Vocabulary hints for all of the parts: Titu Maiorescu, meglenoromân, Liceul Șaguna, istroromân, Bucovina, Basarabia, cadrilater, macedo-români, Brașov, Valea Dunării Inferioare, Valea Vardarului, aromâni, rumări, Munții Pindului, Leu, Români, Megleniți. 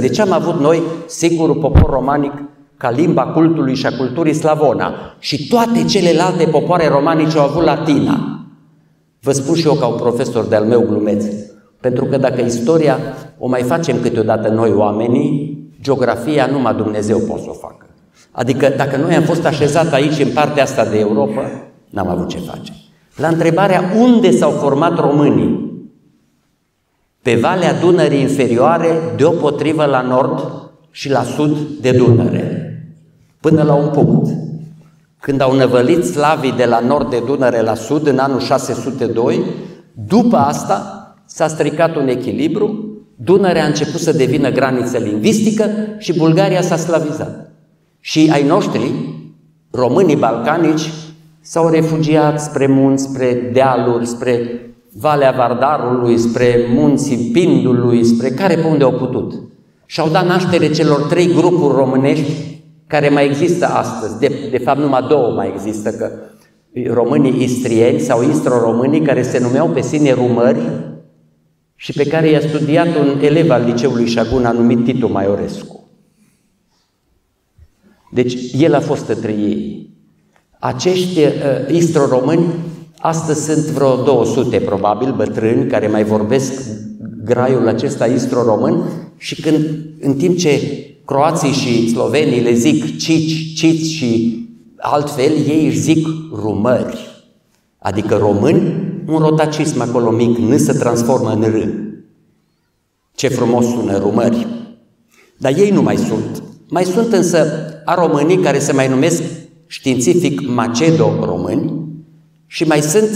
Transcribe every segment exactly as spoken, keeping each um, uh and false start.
De ce am avut noi singurul popor romanic ca limba cultului și a culturii slavona și toate celelalte popoare romanice au avut latina? Vă spun și eu ca un profesor de-al meu glumeț, pentru că dacă istoria o mai facem câteodată noi oamenii, geografia numai Dumnezeu poate să o facă. Adică dacă noi am fost așezat aici în partea asta de Europa, n-am avut ce face. La întrebarea unde s-au format românii, pe Valea Dunării Inferioare, deopotrivă la nord și la sud de Dunăre, până la un punct. Când au năvălit slavii de la nord de Dunăre la sud, în anul șase sute doi, după asta s-a stricat un echilibru, Dunărea a început să devină graniță lingvistică și Bulgaria s-a slavizat. Și ai noștri, românii balcanici, s-au refugiat spre munți, spre dealuri, spre Valea Vardarului, spre Munții Pindului, spre care pe unde au putut. Și-au dat naștere celor trei grupuri românești care mai există astăzi. De, de fapt, numai două mai există, că românii istrieni sau istroromâni, care se numeau pe sine rumări și pe care i-a studiat un elev al Liceului Șaguna numit Titu Maiorescu. Deci, el a fost între ei. Acești uh, istroromâni astăzi sunt vreo două sute, probabil, bătrâni, care mai vorbesc graiul acesta istroromân, și când, în timp ce croații și slovenii le zic cici, cici și altfel, ei își zic rumări, adică români, un rotacism acolo mic, n se transformă în r. Ce frumos sună rumări! Dar ei nu mai sunt. Mai sunt însă aromânii, care se mai numesc științific macedo-români, și mai sunt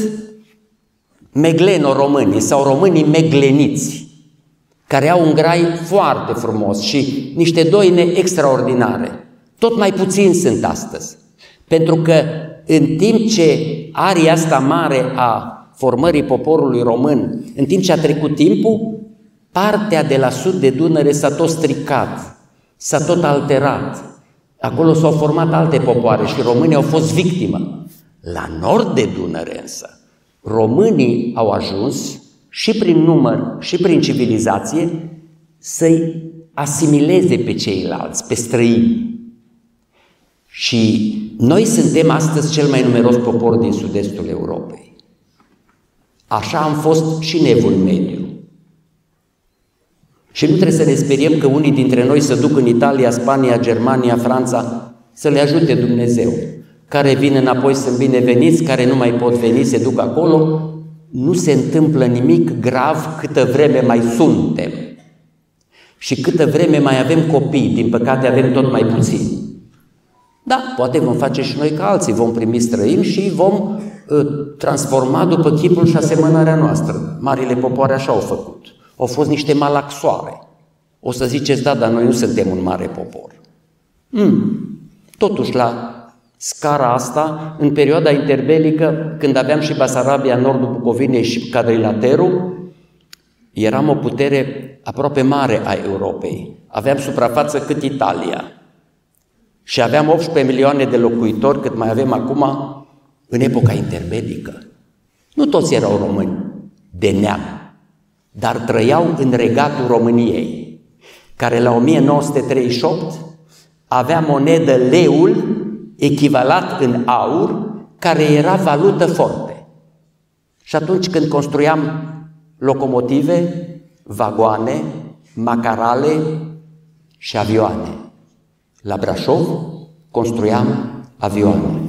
meglenoromâni sau românii megleniți, care au un grai foarte frumos și niște doine extraordinare. Tot mai puțini sunt astăzi, pentru că în timp ce aria asta mare a formării poporului român, în timp ce a trecut timpul, partea de la sud de Dunăre s-a tot stricat, s-a tot alterat. Acolo s-au format alte popoare și românii au fost victimă. La nord de Dunăre însă, românii au ajuns și prin număr și prin civilizație să-i asimileze pe ceilalți, pe străini. Și noi suntem astăzi cel mai numeros popor din sud-estul Europei. Așa am fost și în Evul Mediu. Și nu trebuie să ne speriem că unii dintre noi se duc în Italia, Spania, Germania, Franța, să le ajute Dumnezeu. Care vin înapoi sunt bineveniți, care nu mai pot veni se duc acolo. Nu se întâmplă nimic grav câtă vreme mai suntem. Și câtă vreme mai avem copii, din păcate avem tot mai puțini. Da, poate vom face și noi ca alții, vom primi străini și vom uh, transforma după chipul și asemănarea noastră. Marile popoare așa au făcut. Au fost niște malaxoare. O să ziceți, da, dar noi nu suntem un mare popor. Mm. Totuși, la scara asta, în perioada interbelică, când aveam și Basarabia, nordul Bucovinei și cadrilaterul, eram o putere aproape mare a Europei. Aveam suprafață cât Italia. Și aveam optsprezece milioane de locuitori, cât mai avem acum, în epoca interbelică. Nu toți erau români de neam, dar trăiau în regatul României, care la o mie nouă sute treizeci și opt avea monedă leul, echivalat în aur, care era valută forte. Și atunci când construiam locomotive, vagoane, macarale și avioane, la Brașov construiam avioane.